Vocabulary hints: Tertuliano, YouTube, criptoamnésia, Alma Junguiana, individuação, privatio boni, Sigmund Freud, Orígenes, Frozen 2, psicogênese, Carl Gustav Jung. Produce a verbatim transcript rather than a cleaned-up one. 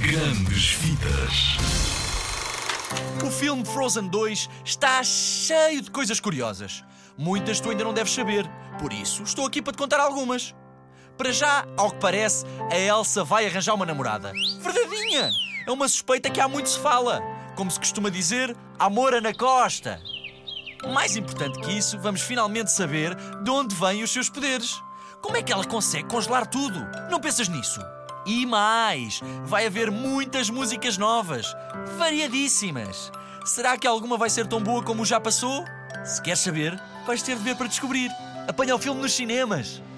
grandes fitas. O filme Frozen dois está cheio de coisas curiosas. Muitas tu ainda não deves saber, por isso estou aqui para te contar algumas. Para já, ao que parece, a Elsa vai arranjar uma namorada. Verdadinha! É uma suspeita que há muito se fala. Como se costuma dizer, amor na costa. Mais importante que isso, vamos finalmente saber de onde vêm os seus poderes. Como é que ela consegue congelar tudo? Não pensas nisso? E mais, vai haver muitas músicas novas, variadíssimas. Será que alguma vai ser tão boa como já passou? Se queres saber, vais ter de ver para descobrir. Apanha o filme nos cinemas.